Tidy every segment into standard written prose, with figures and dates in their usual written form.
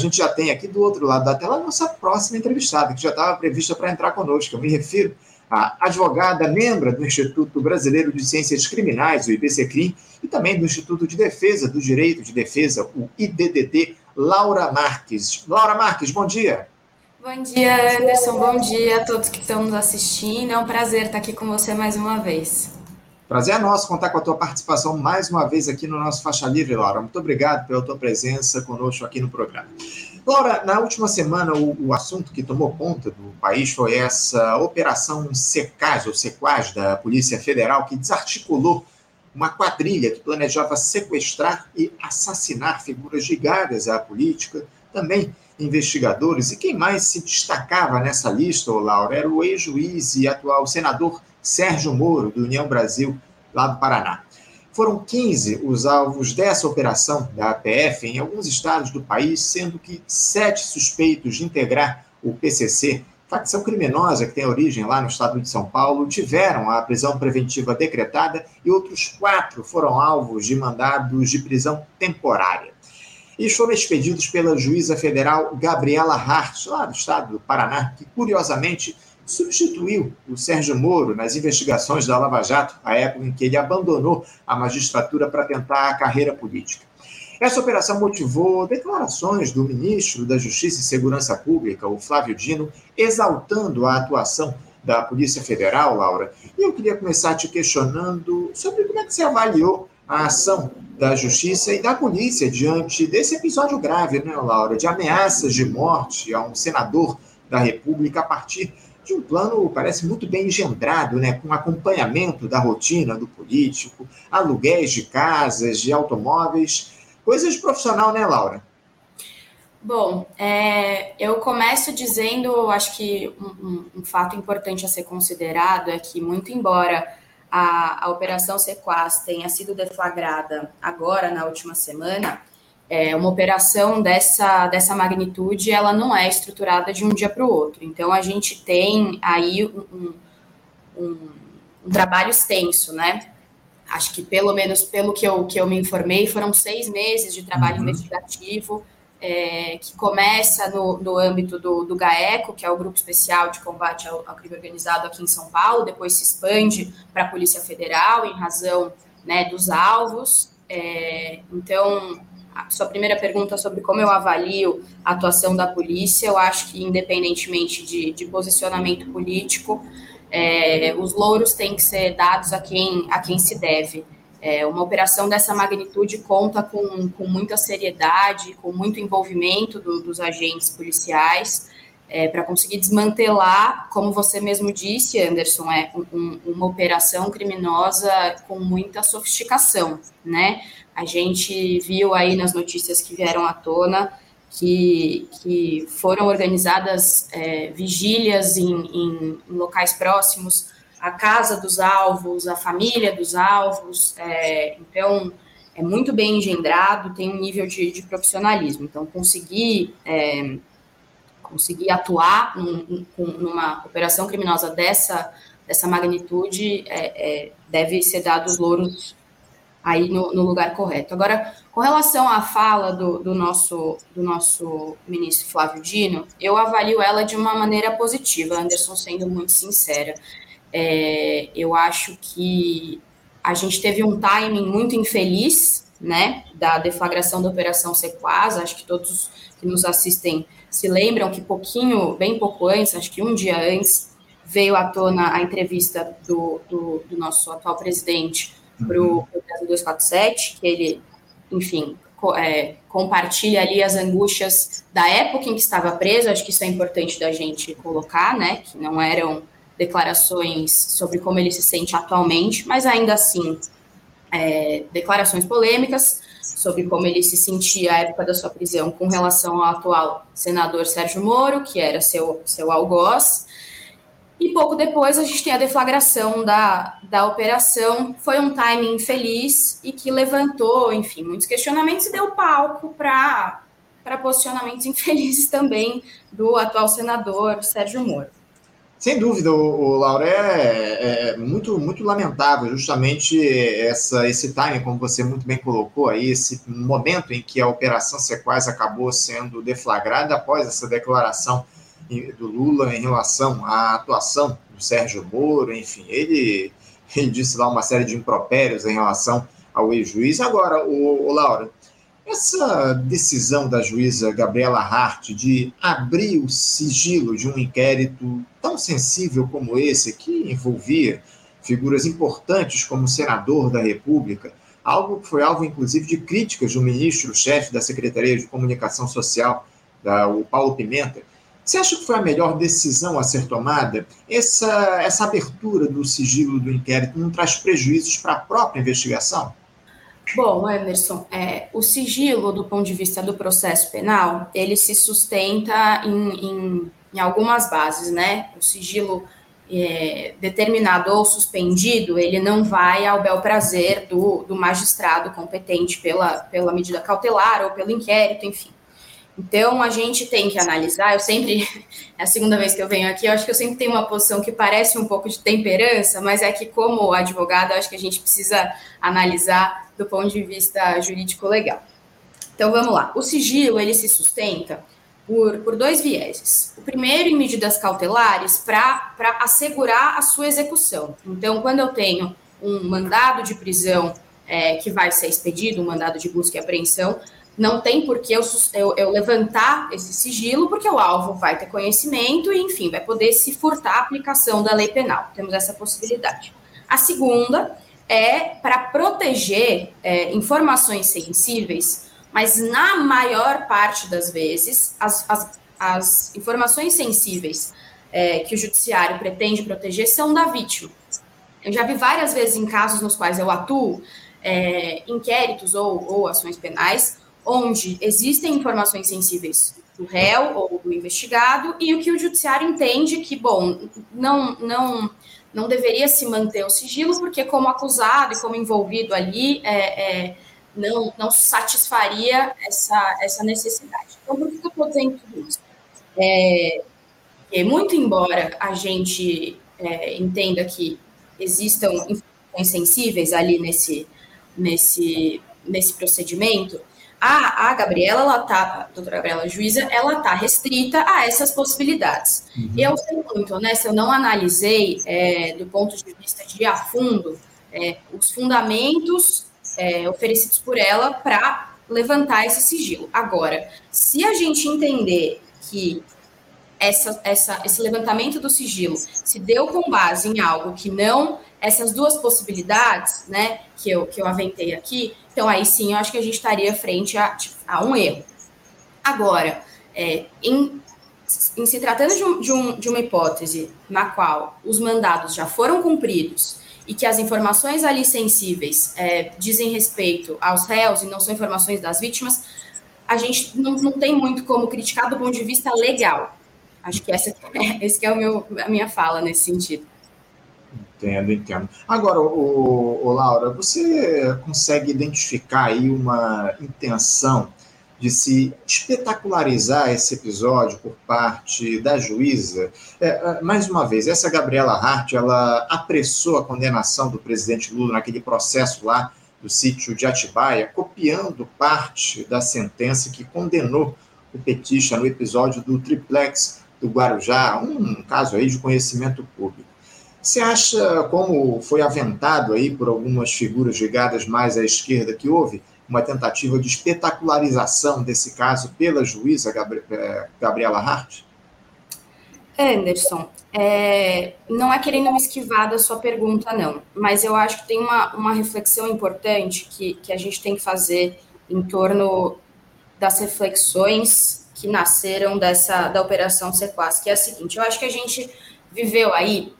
gente já tem aqui do outro lado da tela a nossa próxima entrevistada, que já estava prevista para entrar conosco. Eu me refiro à advogada, membra do Instituto Brasileiro de Ciências Criminais, o IBCCrim, e também do Instituto de Defesa do Direito de Defesa, o IDDD, Laura Marques. Laura Marques, bom dia. Bom dia, Anderson. Bom dia a todos que estão nos assistindo. É um prazer estar aqui com você mais uma vez. Prazer é nosso contar com a tua participação mais uma vez aqui no nosso Faixa Livre, Laura. Muito obrigado pela tua presença conosco aqui no programa. Laura, na última semana, o assunto que tomou conta do país foi essa Operação Sequaz, ou Sequaz, da Polícia Federal, que desarticulou uma quadrilha que planejava sequestrar e assassinar figuras ligadas à política, também investigadores, e quem mais se destacava nessa lista, Laura, era o ex-juiz e atual senador Sérgio Moro, do União Brasil, lá do Paraná. Foram 15 os alvos dessa operação da PF em alguns estados do país, sendo que 7 suspeitos de integrar o PCC, facção criminosa que tem origem lá no estado de São Paulo, tiveram a prisão preventiva decretada e outros 4 foram alvos de mandados de prisão temporária. E foram expedidos pela juíza federal Gabriela Hardt, lá do estado do Paraná, que, curiosamente, substituiu o Sérgio Moro nas investigações da Lava Jato, a época em que ele abandonou a magistratura para tentar a carreira política. Essa operação motivou declarações do ministro da Justiça e Segurança Pública, o Flávio Dino, exaltando a atuação da Polícia Federal, Laura. E eu queria começar te questionando sobre como é que você avaliou a ação da Justiça e da Polícia diante desse episódio grave, né, Laura, de ameaças de morte a um senador da República a partir de um plano, parece, muito bem engendrado, né, com acompanhamento da rotina do político, aluguéis de casas, de automóveis, coisas de profissional, né, Laura? Bom, eu começo dizendo, acho que um fato importante a ser considerado é que, muito embora a Operação Sequaz tenha sido deflagrada agora, na última semana, uma operação dessa magnitude, ela não é estruturada de um dia para o outro. Então, a gente tem aí um trabalho extenso, né? Acho que, pelo menos pelo que eu me informei, foram 6 meses de trabalho investigativo, que começa no âmbito do GAECO, que é o Grupo Especial de Combate ao Crime Organizado aqui em São Paulo, depois se expande para a Polícia Federal em razão, né, dos alvos. Então, a sua primeira pergunta sobre como eu avalio a atuação da polícia, eu acho que, independentemente de posicionamento político, os louros têm que ser dados a quem se deve. Uma operação dessa magnitude conta com muita seriedade, com muito envolvimento dos agentes policiais, para conseguir desmantelar, como você mesmo disse, Anderson, uma operação criminosa com muita sofisticação, né? A gente viu aí nas notícias que vieram à tona que foram organizadas vigílias em locais próximos, a casa dos alvos, a família dos alvos. Então, é muito bem engendrado, tem um nível de profissionalismo. Então, conseguir atuar numa operação criminosa dessa magnitude deve ser dado os louros aí no lugar correto. Agora, com relação à fala do nosso ministro Flávio Dino, eu avalio ela de uma maneira positiva, Anderson, sendo muito sincera. Eu acho que a gente teve um timing muito infeliz, né, da deflagração da Operação Sequaz. Acho que todos que nos assistem se lembram que bem pouco antes, acho que um dia antes, veio à tona a entrevista do nosso atual presidente para o Brasil 247, que ele, enfim, compartilha ali as angústias da época em que estava preso. Acho que isso é importante da gente colocar, né, que não eram declarações sobre como ele se sente atualmente, mas ainda assim, declarações polêmicas sobre como ele se sentia à época da sua prisão com relação ao atual senador Sérgio Moro, que era seu algoz. E pouco depois a gente tem a deflagração da operação. Foi um timing infeliz e que levantou, enfim, muitos questionamentos e deu palco para posicionamentos infelizes também do atual senador Sérgio Moro. Sem dúvida, o Laura, é muito, muito lamentável justamente esse timing, como você muito bem colocou aí, esse momento em que a Operação Sequaz acabou sendo deflagrada após essa declaração do Lula em relação à atuação do Sérgio Moro. Enfim, ele disse lá uma série de impropérios em relação ao ex-juiz. Agora, o Laura, essa decisão da juíza Gabriela Hardt de abrir o sigilo de um inquérito tão sensível como esse, que envolvia figuras importantes como o senador da República, algo que foi alvo, inclusive, de críticas do ministro-chefe da Secretaria de Comunicação Social, o Paulo Pimenta, você acha que foi a melhor decisão a ser tomada? Essa abertura do sigilo do inquérito não traz prejuízos para a própria investigação? Bom, Emerson, o sigilo do ponto de vista do processo penal, ele se sustenta em algumas bases, né? O sigilo determinado ou suspendido, ele não vai ao bel prazer do magistrado competente pela medida cautelar ou pelo inquérito, enfim. Então, a gente tem que analisar, é a segunda vez que eu venho aqui, eu acho que eu sempre tenho uma posição que parece um pouco de temperança, mas é que como advogada, eu acho que a gente precisa analisar do ponto de vista jurídico legal. Então, vamos lá. O sigilo, ele se sustenta por dois vieses. O primeiro, em medidas cautelares, para assegurar a sua execução. Então, quando eu tenho um mandado de prisão que vai ser expedido, um mandado de busca e apreensão, não tem por que eu levantar esse sigilo, porque o alvo vai ter conhecimento e, enfim, vai poder se furtar a aplicação da lei penal. Temos essa possibilidade. A segunda é para proteger informações sensíveis, mas na maior parte das vezes, as informações sensíveis que o judiciário pretende proteger são da vítima. Eu já vi várias vezes em casos nos quais eu atuo, inquéritos ou ações penais, onde existem informações sensíveis do réu ou do investigado e o que o judiciário entende que, bom, não deveria se manter o sigilo, porque como acusado e como envolvido ali, não satisfaria essa necessidade. Então, por que eu estou dizendo tudo isso? Muito embora a gente entenda que existam informações sensíveis ali nesse procedimento, a Gabriela, a doutora Gabriela Juíza, ela está restrita a essas possibilidades. Uhum. Eu sei muito, né, se eu não analisei do ponto de vista de a fundo os fundamentos oferecidos por ela para levantar esse sigilo. Agora, se a gente entender que esse levantamento do sigilo se deu com base em algo que não... Essas duas possibilidades, né, que eu aventei aqui, então aí sim eu acho que a gente estaria frente a um erro. Agora, em se tratando de uma hipótese na qual os mandados já foram cumpridos e que as informações ali sensíveis dizem respeito aos réus e não são informações das vítimas, a gente não tem muito como criticar do ponto de vista legal. Acho que esse que é a minha fala nesse sentido. Entendo. Agora, Laura, você consegue identificar aí uma intenção de se espetacularizar esse episódio por parte da juíza? Mais uma vez, essa Gabriela Hardt, ela apressou a condenação do presidente Lula naquele processo lá do sítio de Atibaia, copiando parte da sentença que condenou o petista no episódio do triplex do Guarujá, um caso aí de conhecimento público. Você acha, como foi aventado aí por algumas figuras ligadas mais à esquerda, que houve uma tentativa de espetacularização desse caso pela juíza Gabriela Hardt? Anderson, não é querendo me esquivar da sua pergunta, não, mas eu acho que tem uma reflexão importante que a gente tem que fazer em torno das reflexões que nasceram da Operação Sequaz, que é a seguinte: eu acho que a gente viveu aí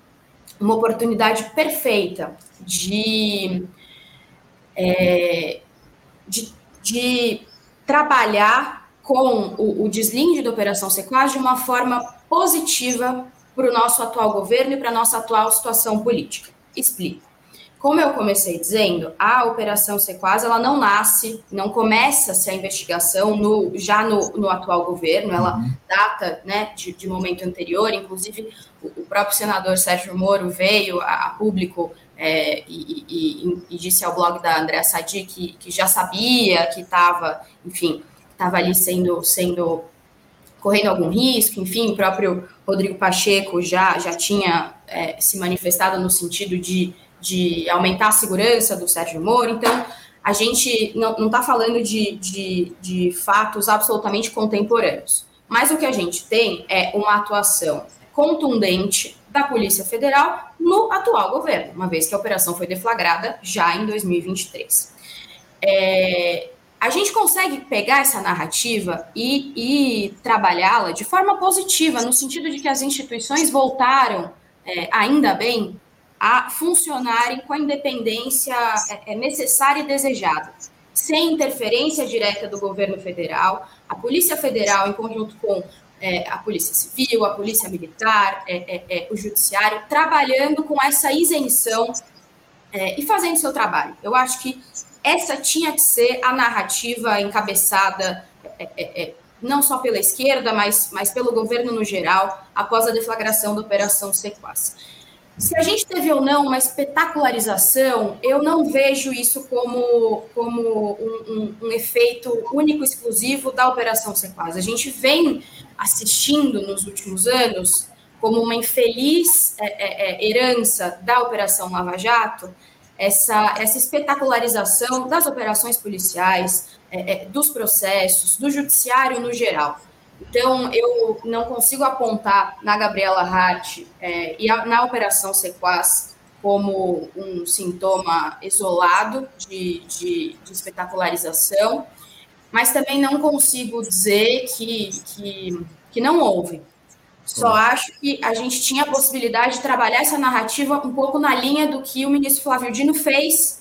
uma oportunidade perfeita de trabalhar com o deslinde da Operação Sequaz de uma forma positiva para o nosso atual governo e para a nossa atual situação política. Explico. Como eu comecei dizendo, a Operação Sequaz, ela não nasce, não começa-se a investigação já no atual governo, ela data, né, de momento anterior, inclusive o próprio senador Sérgio Moro veio a público e disse ao blog da Andréa Sadi que já sabia que estava ali sendo correndo algum risco, enfim, o próprio Rodrigo Pacheco já tinha se manifestado no sentido de aumentar a segurança do Sérgio Moro. Então, a gente não está falando de fatos absolutamente contemporâneos. Mas o que a gente tem é uma atuação contundente da Polícia Federal no atual governo, uma vez que a operação foi deflagrada já em 2023. A gente consegue pegar essa narrativa e trabalhá-la de forma positiva, no sentido de que as instituições voltaram, ainda bem, a funcionarem com a independência necessária e desejada, sem interferência direta do governo federal. A Polícia Federal, em conjunto com a Polícia Civil, a Polícia Militar, o Judiciário, trabalhando com essa isenção e fazendo seu trabalho. Eu acho que essa tinha que ser a narrativa encabeçada não só pela esquerda, mas pelo governo no geral, após a deflagração da Operação Sequaz. Se a gente teve ou não uma espetacularização, eu não vejo isso como um efeito único, exclusivo da Operação Sequaz. A gente vem assistindo nos últimos anos, como uma infeliz herança da Operação Lava Jato, essa espetacularização das operações policiais, dos processos, do judiciário no geral. Então, eu não consigo apontar na Gabriela Hardt na Operação Sequaz como um sintoma isolado de espetacularização, mas também não consigo dizer que não houve. Só acho que a gente tinha a possibilidade de trabalhar essa narrativa um pouco na linha do que o ministro Flávio Dino fez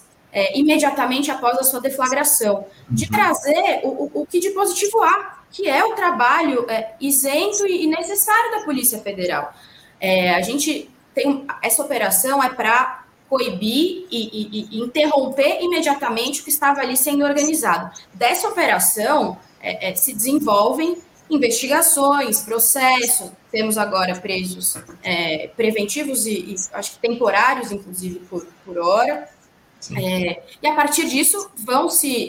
imediatamente após a sua deflagração, de trazer o que de positivo há, que é o trabalho isento e necessário da Polícia Federal. A gente tem essa operação para coibir e interromper imediatamente o que estava ali sendo organizado. Dessa operação se desenvolvem investigações, processos, temos agora presos preventivos e acho que temporários, inclusive, por hora. E a partir disso vão se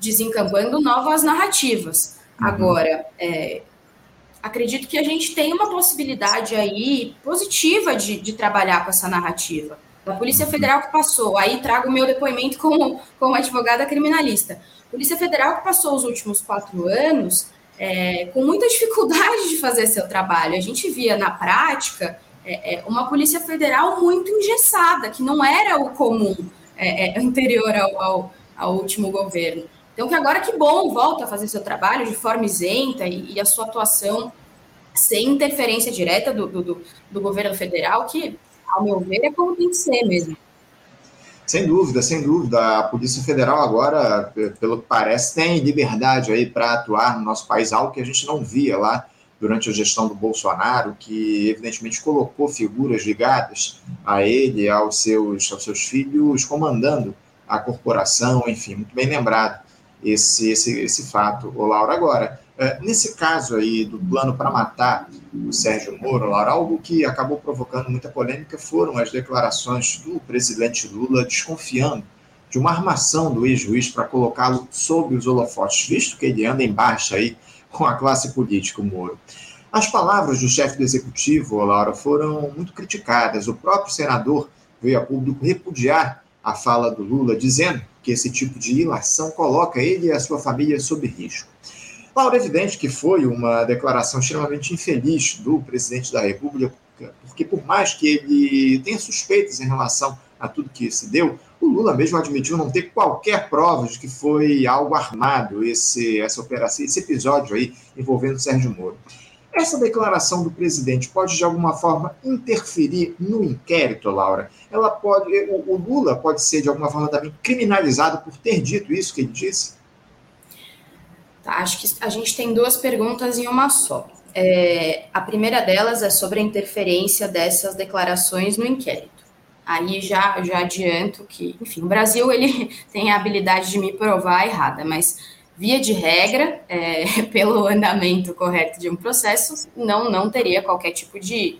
desencampando novas narrativas. Agora, acredito que a gente tem uma possibilidade aí positiva de trabalhar com essa narrativa. A Polícia Federal que passou, aí trago o meu depoimento como advogada criminalista. A Polícia Federal que passou os últimos 4 anos com muita dificuldade de fazer seu trabalho. A gente via na prática uma Polícia Federal muito engessada, que não era o comum anterior ao último governo. Então, que agora que bom, volta a fazer seu trabalho de forma isenta e a sua atuação sem interferência direta do governo federal, que, ao meu ver, é como tem que ser mesmo. Sem dúvida. A Polícia Federal agora, pelo que parece, tem liberdade aí para atuar no nosso país, algo que a gente não via lá durante a gestão do Bolsonaro, que evidentemente colocou figuras ligadas a ele, aos seus filhos, comandando a corporação, enfim, muito bem lembrado esse fato, ô Laura. Agora, nesse caso aí do plano para matar o Sérgio Moro, Laura, algo que acabou provocando muita polêmica foram as declarações do presidente Lula desconfiando de uma armação do ex-juiz para colocá-lo sob os holofotes, visto que ele anda em baixa aí com a classe política, o Moro. As palavras do chefe do executivo, Laura, foram muito criticadas. O próprio senador veio a público repudiar a fala do Lula, dizendo que esse tipo de ilação coloca ele e a sua família sob risco. Laura, é evidente que foi uma declaração extremamente infeliz do presidente da República, porque por mais que ele tenha suspeitas em relação a tudo que se deu, o Lula mesmo admitiu não ter qualquer prova de que foi algo armado essa operação, esse episódio aí envolvendo Sérgio Moro. Essa declaração do presidente pode, de alguma forma, interferir no inquérito, Laura? O Lula pode ser, de alguma forma, também criminalizado por ter dito isso que ele disse? Tá, acho que a gente tem 2 perguntas em uma só. A primeira delas é sobre a interferência dessas declarações no inquérito. Aí já adianto que, enfim, o Brasil ele tem a habilidade de me provar errada, mas via de regra, pelo andamento correto de um processo, não teria qualquer tipo de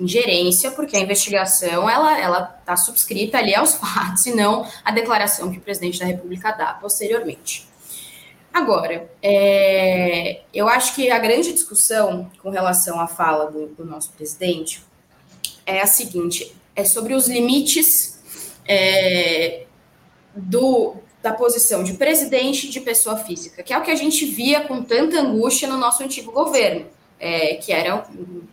ingerência, porque a investigação ela está subscrita ali aos fatos e não à declaração que o presidente da República dá posteriormente. Agora, eu acho que a grande discussão com relação à fala do nosso presidente é a seguinte, é sobre os limites da posição de presidente e de pessoa física, que é o que a gente via com tanta angústia no nosso antigo governo, que era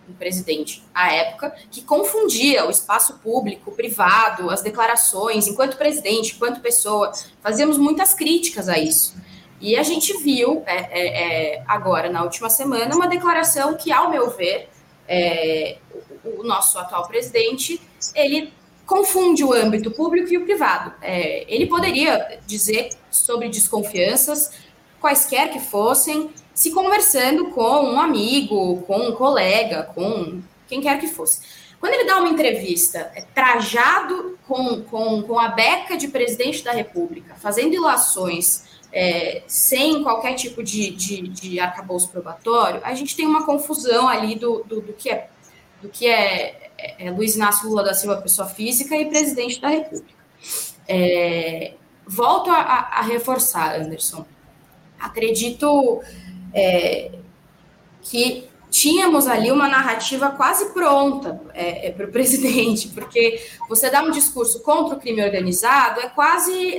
um presidente à época, que confundia o espaço público, privado, as declarações, enquanto presidente, enquanto pessoa, fazíamos muitas críticas a isso. E a gente viu, agora, na última semana, uma declaração que, ao meu ver, o nosso atual presidente, ele confunde o âmbito público e o privado. Ele poderia dizer sobre desconfianças, quaisquer que fossem, se conversando com um amigo, com um colega, com quem quer que fosse. Quando ele dá uma entrevista trajado com a beca de presidente da República, fazendo ilações, sem qualquer tipo de arcabouço probatório, a gente tem uma confusão ali do que é Luiz Inácio Lula da Silva, pessoa física, e presidente da República. Volto a reforçar, Anderson. Acredito que tínhamos ali uma narrativa quase pronta para o presidente, porque você dar um discurso contra o crime organizado é quase...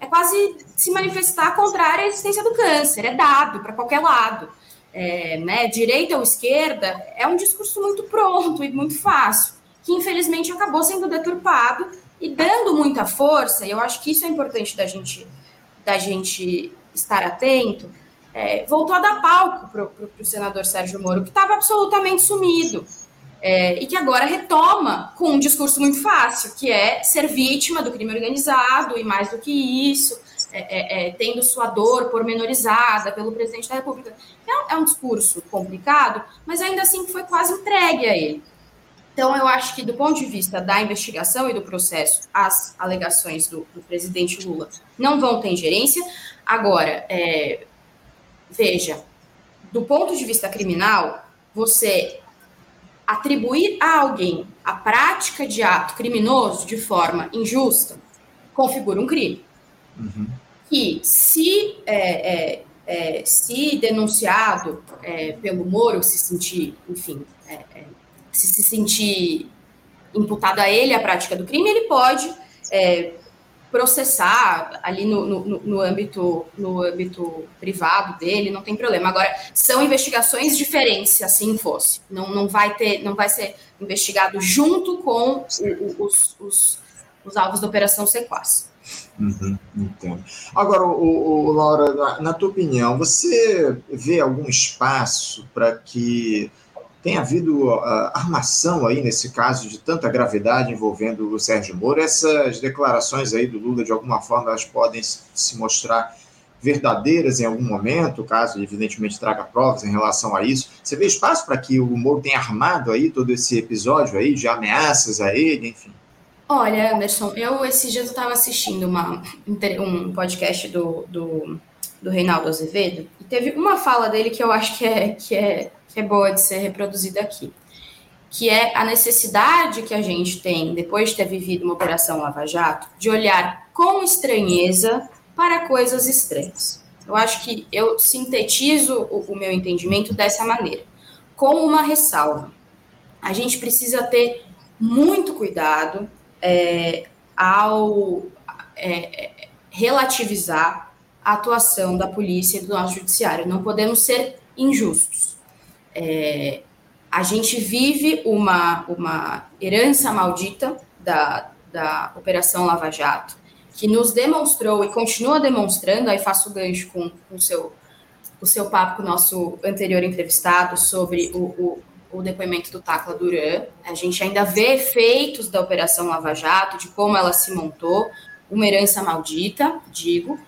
É quase se manifestar contrária à existência do câncer, é dado para qualquer lado. Direita ou esquerda, é um discurso muito pronto e muito fácil, que infelizmente acabou sendo deturpado e dando muita força, e eu acho que isso é importante da gente estar atento, voltou a dar palco para o senador Sérgio Moro, que estava absolutamente sumido. E que agora retoma com um discurso muito fácil, que é ser vítima do crime organizado e mais do que isso, tendo sua dor pormenorizada pelo presidente da República. É um discurso complicado, mas ainda assim foi quase entregue a ele. Então, eu acho que do ponto de vista da investigação e do processo, as alegações do presidente Lula não vão ter ingerência. Agora, veja, do ponto de vista criminal, você... Atribuir a alguém a prática de ato criminoso de forma injusta configura um crime. Uhum. E se denunciado pelo Moro, se sentir, enfim, se sentir imputado a ele a prática do crime, ele pode processar ali no âmbito privado dele, não tem problema. Agora, são investigações diferentes, se assim fosse. Não vai ser investigado junto com os alvos da Operação Sequaz. Uhum, entendo. Agora, Laura, na tua opinião, você vê algum espaço para que tenha havido armação aí nesse caso de tanta gravidade envolvendo o Sérgio Moro? Essas declarações aí do Lula, de alguma forma, elas podem se mostrar verdadeiras em algum momento, caso evidentemente traga provas em relação a isso. Você vê espaço para que o Moro tenha armado aí todo esse episódio aí de ameaças a ele, enfim? Olha, Anderson, eu esses dias estava assistindo um podcast do Reinaldo Azevedo e teve uma fala dele que eu acho que é boa de ser reproduzida aqui, que é a necessidade que a gente tem, depois de ter vivido uma operação Lava Jato, de olhar com estranheza para coisas estranhas. Eu acho que eu sintetizo o meu entendimento dessa maneira, com uma ressalva. A gente precisa ter muito cuidado ao relativizar a atuação da polícia e do nosso judiciário. Não podemos ser injustos. A gente vive uma herança maldita da Operação Lava Jato, que nos demonstrou e continua demonstrando, aí faço o gancho com o seu papo com o nosso anterior entrevistado sobre o depoimento do Tacla Duran. A gente ainda vê efeitos da Operação Lava Jato, de como ela se montou, uma herança maldita, digo,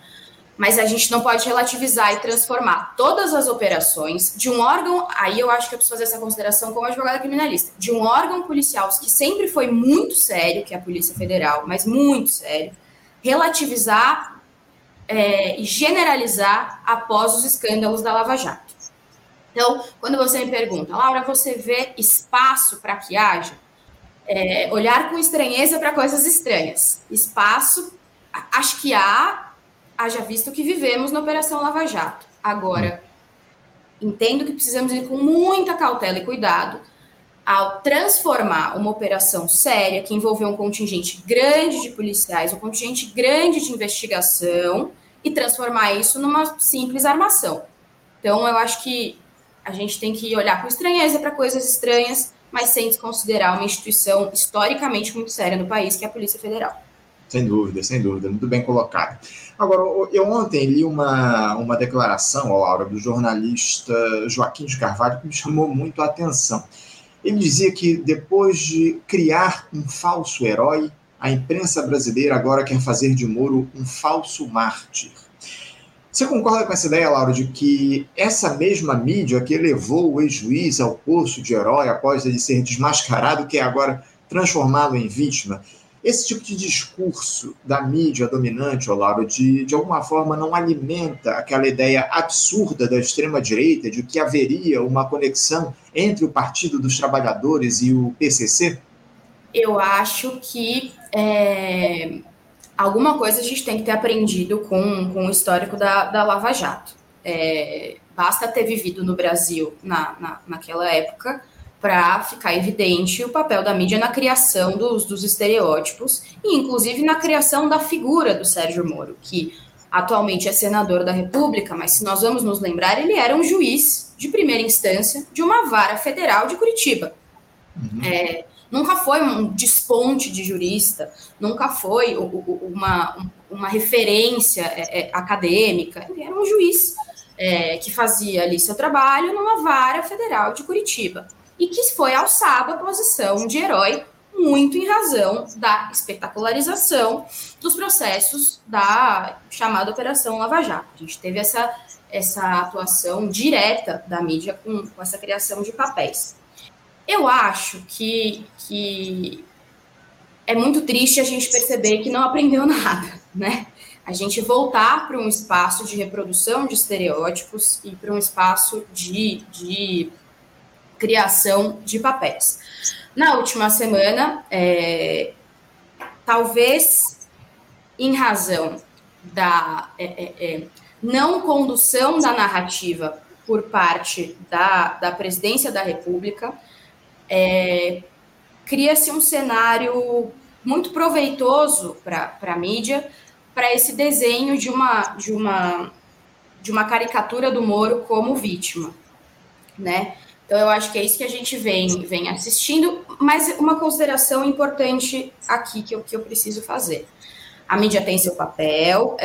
mas a gente não pode relativizar e transformar todas as operações de um órgão, aí eu acho que eu preciso fazer essa consideração como advogada criminalista, de um órgão policial que sempre foi muito sério, que é a Polícia Federal, mas muito sério, relativizar e generalizar após os escândalos da Lava Jato. Então, quando você me pergunta, Laura, você vê espaço para que haja? Olhar com estranheza para coisas estranhas. Espaço, acho que haja visto o que vivemos na Operação Lava Jato. Agora, entendo que precisamos ir com muita cautela e cuidado ao transformar uma operação séria, que envolveu um contingente grande de policiais, um contingente grande de investigação, e transformar isso numa simples armação. Então, eu acho que a gente tem que olhar com estranheza para coisas estranhas, mas sem desconsiderar uma instituição historicamente muito séria no país, que é a Polícia Federal. Sem dúvida, muito bem colocado. Agora, eu ontem li uma declaração, Laura, do jornalista Joaquim de Carvalho, que me chamou muito a atenção. Ele dizia que depois de criar um falso herói, a imprensa brasileira agora quer fazer de Moro um falso mártir. Você concorda com essa ideia, Laura, de que essa mesma mídia que elevou o ex-juiz ao posto de herói após ele ser desmascarado, que é agora transformado em vítima, esse tipo de discurso da mídia dominante, Laura, de alguma forma não alimenta aquela ideia absurda da extrema-direita de que haveria uma conexão entre o Partido dos Trabalhadores e o PCC? Eu acho que... alguma coisa a gente tem que ter aprendido com o histórico da Lava Jato. Basta ter vivido no Brasil naquela época para ficar evidente o papel da mídia na criação dos estereótipos e, inclusive, na criação da figura do Sérgio Moro, que atualmente é senador da República, mas, se nós vamos nos lembrar, ele era um juiz de primeira instância de uma vara federal de Curitiba. Uhum. Nunca foi um desponte de jurista, nunca foi uma referência acadêmica. Ele era um juiz que fazia ali seu trabalho numa vara federal de Curitiba e que foi alçada à posição de herói muito em razão da espetacularização dos processos da chamada Operação Lava Jato. A gente teve essa atuação direta da mídia com essa criação de papéis. Eu acho que é muito triste a gente perceber que não aprendeu nada, né? A gente voltar para um espaço de reprodução de estereótipos e para um espaço de criação de papéis. Na última semana, talvez em razão da não condução da narrativa por parte da presidência da República, cria-se um cenário muito proveitoso para a mídia, para esse desenho de uma caricatura do Moro como vítima, né? Então, eu acho que é isso que a gente vem assistindo, mas uma consideração importante aqui que eu preciso fazer. A mídia tem seu papel,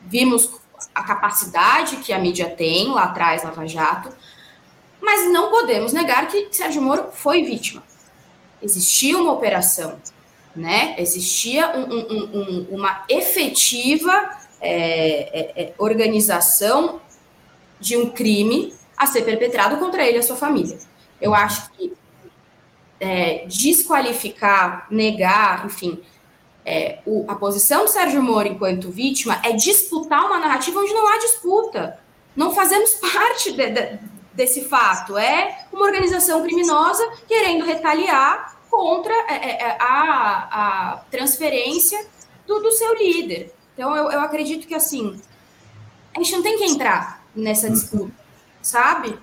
vimos a capacidade que a mídia tem lá atrás, Lava Jato, mas não podemos negar que Sérgio Moro foi vítima. Existia uma operação, né? Existia uma efetiva organização de um crime a ser perpetrado contra ele e a sua família. Eu acho que desqualificar, negar, enfim, a posição de Sérgio Moro enquanto vítima é disputar uma narrativa onde não há disputa. Não fazemos parte desse fato, é uma organização criminosa querendo retaliar contra a transferência do seu líder. Então, eu acredito que, assim, a gente não tem que entrar nessa disputa, sabe?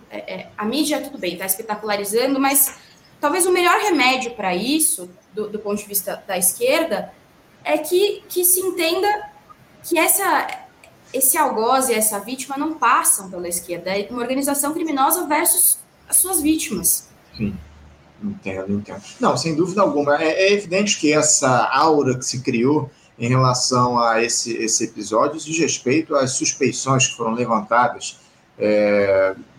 A mídia, tudo bem, está espetacularizando, mas talvez o melhor remédio para isso, do ponto de vista da esquerda, é que se entenda que esse algoz e essa vítima não passam pela esquerda. É uma organização criminosa versus as suas vítimas. Sim, entendo. Não, sem dúvida alguma. É evidente que essa aura que se criou em relação a esse episódio diz respeito às suspeições que foram levantadas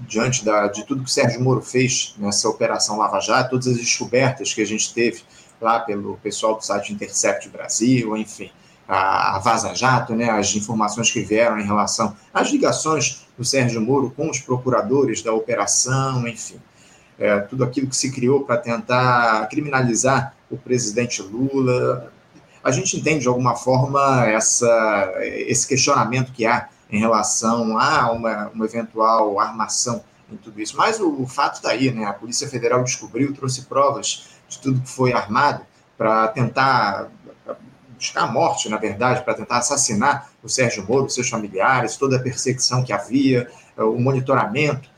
diante de tudo que Sérgio Moro fez nessa Operação Lava Jato, todas as descobertas que a gente teve lá pelo pessoal do site Intercept Brasil, enfim. a Vaza Jato, né, as informações que vieram em relação às ligações do Sérgio Moro com os procuradores da operação, enfim, tudo aquilo que se criou para tentar criminalizar o presidente Lula. A gente entende, de alguma forma, esse questionamento que há em relação a uma eventual armação em tudo isso. Mas o fato está aí, né? A Polícia Federal descobriu, trouxe provas de tudo que foi armado para tentar buscar a morte, na verdade, para tentar assassinar o Sérgio Moro, seus familiares, toda a perseguição que havia, o monitoramento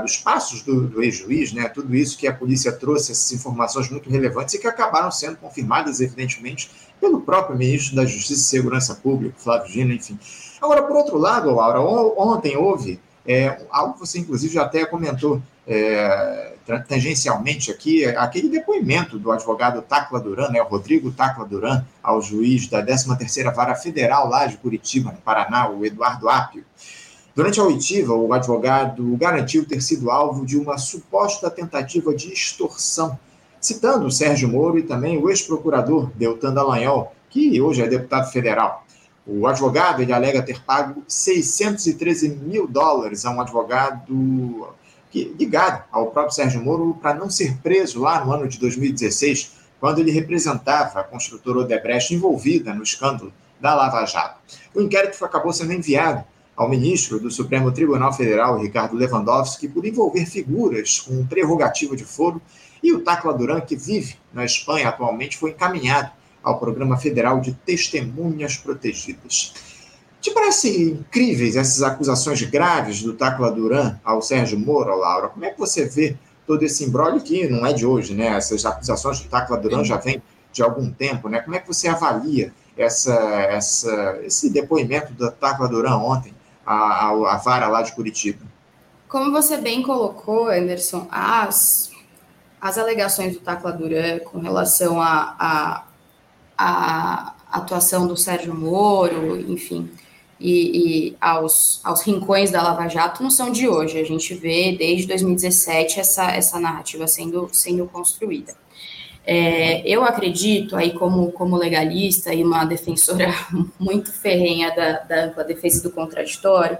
dos passos do ex-juiz, né? Tudo isso que a polícia trouxe, essas informações muito relevantes e que acabaram sendo confirmadas, evidentemente, pelo próprio ministro da Justiça e Segurança Pública, Flávio Dino, enfim. Agora, por outro lado, Laura, ontem houve algo que você, inclusive, já até comentou tangencialmente aqui, aquele depoimento do advogado Tacla Duran, né, o Rodrigo Tacla Duran, ao juiz da 13ª Vara Federal lá de Curitiba, no Paraná, o Eduardo Appio. Durante a oitiva, o advogado garantiu ter sido alvo de uma suposta tentativa de extorsão, citando o Sérgio Moro e também o ex-procurador Deltan Dallagnol, que hoje é deputado federal. O advogado, ele alega ter pago $613 mil a um advogado ligado ao próprio Sérgio Moro para não ser preso lá no ano de 2016, quando ele representava a construtora Odebrecht envolvida no escândalo da Lava Jato. O inquérito acabou sendo enviado ao ministro do Supremo Tribunal Federal, Ricardo Lewandowski, por envolver figuras com prerrogativa de foro, e o Tacla Duran, que vive na Espanha atualmente, foi encaminhado ao Programa Federal de Testemunhas Protegidas. Te parecem incríveis essas acusações graves do Tacla Duran ao Sérgio Moro, Laura? Como é que você vê todo esse imbróglio que não é de hoje, né? Essas acusações do Tacla Duran já vêm de algum tempo, né? Como é que você avalia esse depoimento do Tacla Duran ontem à vara lá de Curitiba? Como você bem colocou, Anderson, as alegações do Tacla Duran com relação a atuação do Sérgio Moro, enfim, e aos rincões da Lava Jato não são de hoje. A gente vê desde 2017 essa narrativa sendo construída. Eu acredito, aí como legalista e uma defensora muito ferrenha da ampla defesa do contraditório,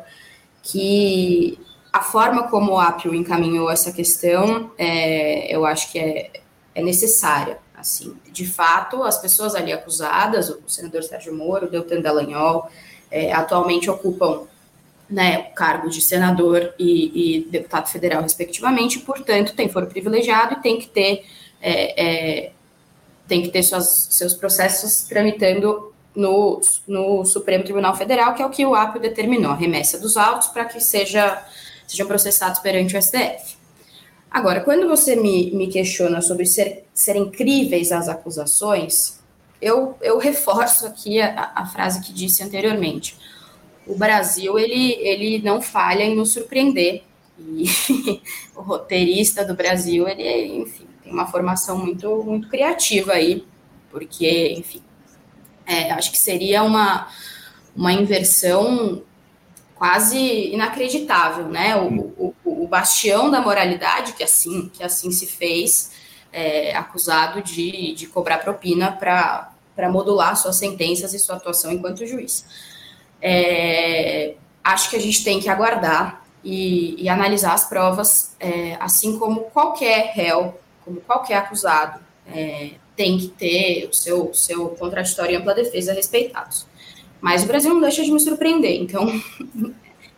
que a forma como o Appio encaminhou essa questão, eu acho que é necessária. Assim, de fato, as pessoas ali acusadas, o senador Sérgio Moro, o Deltan Dallagnol, atualmente ocupam, né, o cargo de senador e deputado federal, respectivamente, portanto, tem foro privilegiado e tem que ter seus processos tramitando no Supremo Tribunal Federal, que é o que o Appio determinou, a remessa dos autos para que sejam processados perante o STF. Agora, quando você me questiona sobre ser incríveis as acusações, eu reforço aqui a frase que disse anteriormente. O Brasil, ele não falha em nos surpreender. E o roteirista do Brasil, ele, enfim, tem uma formação muito, muito criativa aí, porque, enfim, acho que seria uma inversão quase inacreditável, né? O bastião da moralidade, que assim se fez, acusado de cobrar propina para modular suas sentenças e sua atuação enquanto juiz. Acho que a gente tem que aguardar e analisar as provas, assim como qualquer réu, como qualquer acusado, tem que ter o seu contraditório e ampla defesa respeitados. Mas o Brasil não deixa de me surpreender, então...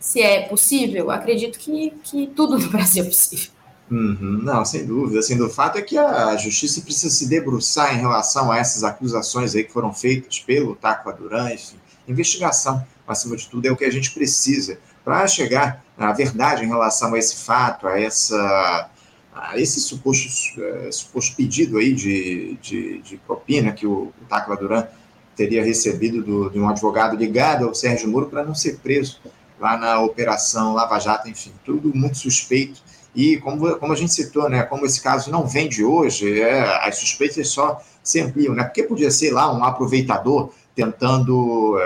Se é possível, acredito que tudo no Brasil é possível. Uhum, não, sem dúvida. Assim, o fato é que a justiça precisa se debruçar em relação a essas acusações aí que foram feitas pelo Tacla Duran, enfim. Investigação, acima de tudo, é o que a gente precisa para chegar à verdade em relação a esse fato, a esse suposto pedido aí de propina que o Tacla Duran teria recebido de um advogado ligado ao Sérgio Moro para não ser preso lá na Operação Lava Jato, enfim, tudo muito suspeito, e como a gente citou, né, como esse caso não vem de hoje, as suspeitas só se ampliam, né, porque podia ser lá um aproveitador tentando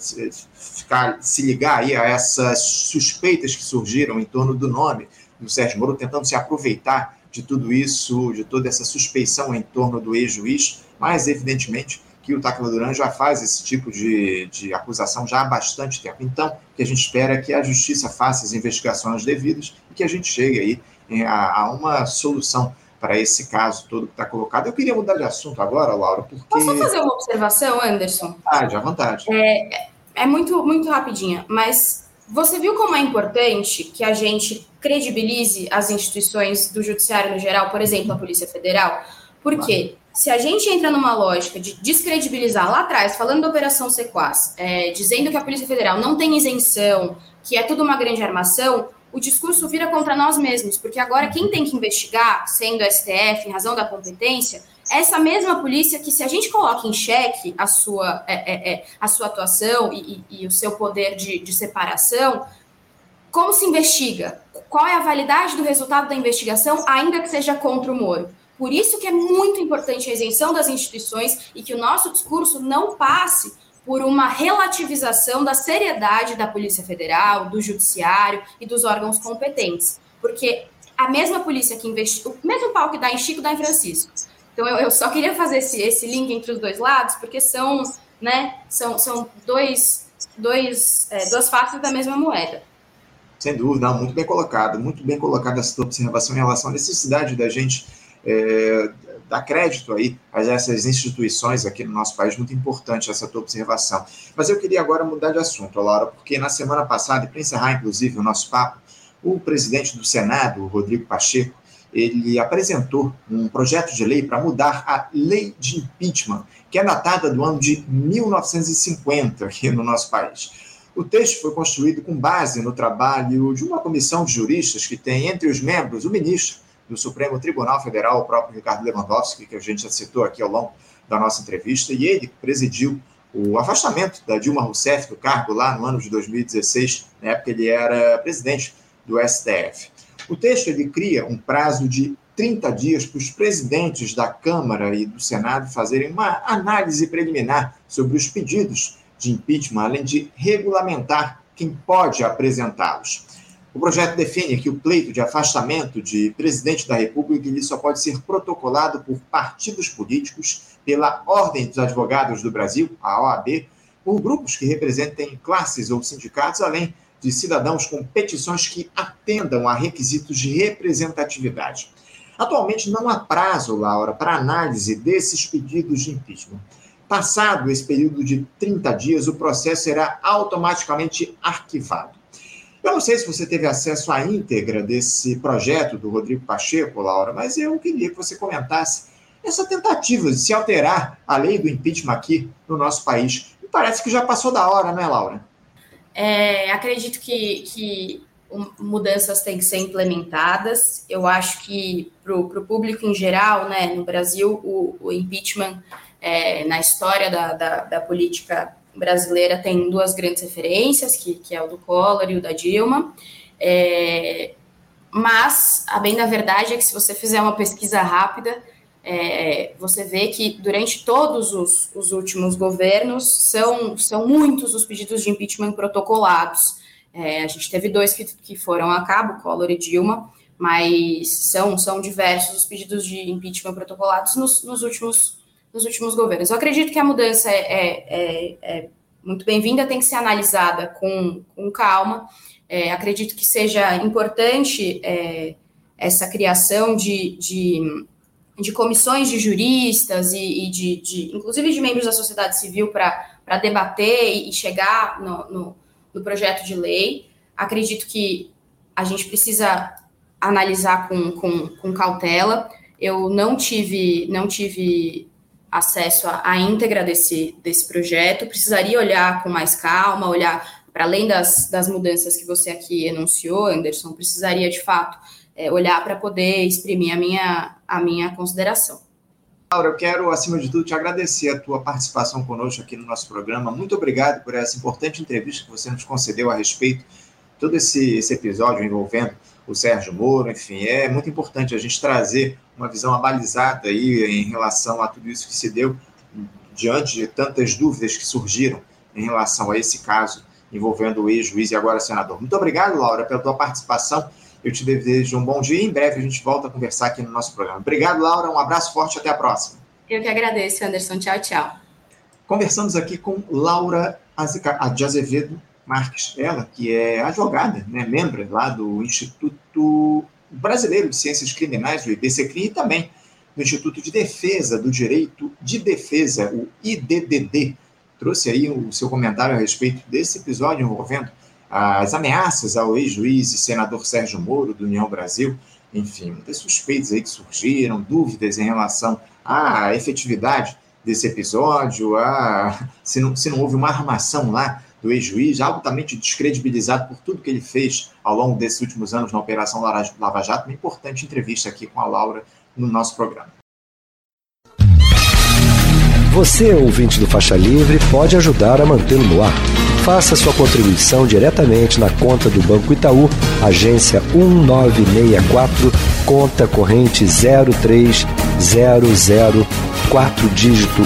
se ligar aí a essas suspeitas que surgiram em torno do nome do Sérgio Moro, tentando se aproveitar de tudo isso, de toda essa suspeição em torno do ex-juiz, mas evidentemente que que o Tacla Duran já faz esse tipo de acusação já há bastante tempo. Então, o que a gente espera é que a Justiça faça as investigações devidas e que a gente chegue aí a uma solução para esse caso todo que está colocado. Eu queria mudar de assunto agora, Laura, porque... Posso fazer uma observação, Anderson? Ah, à vontade. É muito, muito rapidinha, mas você viu como é importante que a gente credibilize as instituições do judiciário no geral, por exemplo, a Polícia Federal? Porque se a gente entra numa lógica de descredibilizar lá atrás, falando da Operação Sequaz, dizendo que a Polícia Federal não tem isenção, que é tudo uma grande armação, o discurso vira contra nós mesmos, porque agora quem tem que investigar, sendo o STF, em razão da competência, é essa mesma polícia que, se a gente coloca em xeque a sua atuação e o seu poder de separação, como se investiga? Qual é a validade do resultado da investigação, ainda que seja contra o Moro? Por isso que é muito importante a isenção das instituições e que o nosso discurso não passe por uma relativização da seriedade da Polícia Federal, do Judiciário e dos órgãos competentes. Porque a mesma polícia que investiga, o mesmo pau que dá em Chico, dá em Francisco. Então, eu só queria fazer esse link entre os dois lados, porque são duas faces da mesma moeda. Sem dúvida, muito bem colocada essa observação em relação à necessidade da gente dar crédito aí a essas instituições aqui no nosso país. Muito importante essa tua observação. Mas eu queria agora mudar de assunto, Laura, porque na semana passada, e para encerrar inclusive o nosso papo, o presidente do Senado, o Rodrigo Pacheco, ele apresentou um projeto de lei para mudar a lei de impeachment, que é datada do ano de 1950 aqui no nosso país. O texto foi construído com base no trabalho de uma comissão de juristas que tem entre os membros o ministro do Supremo Tribunal Federal, o próprio Ricardo Lewandowski, que a gente já citou aqui ao longo da nossa entrevista, e ele presidiu o afastamento da Dilma Rousseff do cargo lá no ano de 2016, na época ele era presidente do STF. O texto ele cria um prazo de 30 dias para os presidentes da Câmara e do Senado fazerem uma análise preliminar sobre os pedidos de impeachment, além de regulamentar quem pode apresentá-los. O projeto define que o pleito de afastamento de presidente da República ele só pode ser protocolado por partidos políticos, pela Ordem dos Advogados do Brasil, a OAB, por grupos que representem classes ou sindicatos, além de cidadãos com petições que atendam a requisitos de representatividade. Atualmente não há prazo, Laura, para análise desses pedidos de impeachment. Passado esse período de 30 dias, o processo será automaticamente arquivado. Eu não sei se você teve acesso à íntegra desse projeto do Rodrigo Pacheco, Laura, mas eu queria que você comentasse essa tentativa de se alterar a lei do impeachment aqui no nosso país. E parece que já passou da hora, né, Laura? Acredito que mudanças têm que ser implementadas. Eu acho que para o público em geral, né, no Brasil, o impeachment na história da política brasileira tem duas grandes referências, que é o do Collor e o da Dilma, mas a bem da verdade é que se você fizer uma pesquisa rápida, você vê que durante todos os últimos governos são muitos os pedidos de impeachment protocolados. A gente teve dois que foram a cabo, Collor e Dilma, mas são diversos os pedidos de impeachment protocolados nos últimos governos. Eu acredito que a mudança é muito bem-vinda, tem que ser analisada com calma. Acredito que seja importante essa criação de comissões de juristas e inclusive de membros da sociedade civil para debater e chegar no projeto de lei. Acredito que a gente precisa analisar com cautela. Eu não tive acesso à íntegra desse projeto, precisaria olhar com mais calma, olhar para além das mudanças que você aqui enunciou, Anderson, precisaria de fato olhar para poder exprimir a minha consideração. Laura, eu quero, acima de tudo, te agradecer a tua participação conosco aqui no nosso programa. Muito obrigado por essa importante entrevista que você nos concedeu a respeito de todo esse episódio envolvendo o Sérgio Moro, enfim, é muito importante a gente trazer uma visão abalizada aí em relação a tudo isso que se deu diante de tantas dúvidas que surgiram em relação a esse caso envolvendo o ex-juiz e agora senador. Muito obrigado, Laura, pela tua participação. Eu te desejo um bom dia e em breve a gente volta a conversar aqui no nosso programa. Obrigado, Laura, um abraço forte, até a próxima. Eu que agradeço, Anderson. Tchau, tchau. Conversamos aqui com Laura de Azevedo Marques, ela que é advogada, né, membro lá do Instituto Brasileiro de Ciências Criminais, o IBCCrim, e também do Instituto de Defesa do Direito de Defesa, o IDDD. Trouxe aí o seu comentário a respeito desse episódio envolvendo as ameaças ao ex-juiz e senador Sérgio Moro, do União Brasil, enfim, muitas suspeitas aí que surgiram, dúvidas em relação à efetividade desse episódio, se não houve uma armação lá do ex-juiz, altamente descredibilizado por tudo que ele fez ao longo desses últimos anos na Operação Lava Jato. Uma importante entrevista aqui com a Laura no nosso programa. Você, ouvinte do Faixa Livre, pode ajudar a mantê-lo no ar. Faça sua contribuição diretamente na conta do Banco Itaú, agência 1964, conta corrente 03004, dígito 1.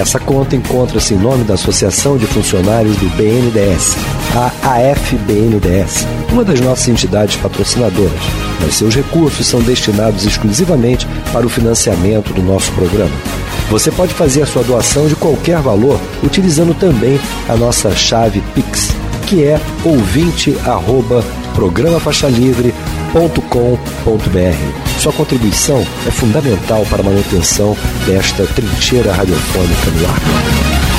Essa conta encontra-se em nome da Associação de Funcionários do BNDES, a AFBNDES, uma das nossas entidades patrocinadoras. Mas seus recursos são destinados exclusivamente para o financiamento do nosso programa. Você pode fazer a sua doação de qualquer valor utilizando também a nossa chave Pix, que é ouvinte@programafaixalivre.com.br. Sua contribuição é fundamental para a manutenção desta trincheira radiofônica no ar.